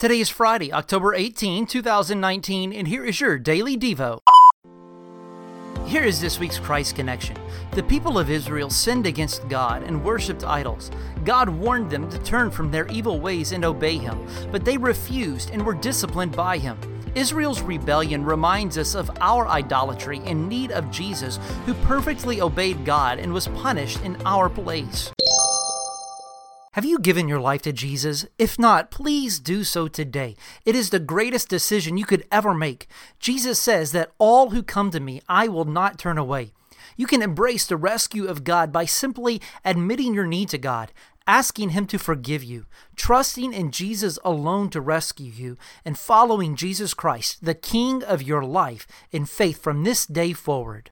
Today is Friday, October 18, 2019, and here is your Daily Devo. Here is this week's Christ Connection. The people of Israel sinned against God and worshipped idols. God warned them to turn from their evil ways and obey Him, but they refused and were disciplined by Him. Israel's rebellion reminds us of our idolatry and need of Jesus, who perfectly obeyed God and was punished in our place. Have you given your life to Jesus? If not, please do so today. It is the greatest decision you could ever make. Jesus says that all who come to me, I will not turn away. You can embrace the rescue of God by simply admitting your need to God, asking Him to forgive you, trusting in Jesus alone to rescue you, and following Jesus Christ, the King of your life, in faith from this day forward.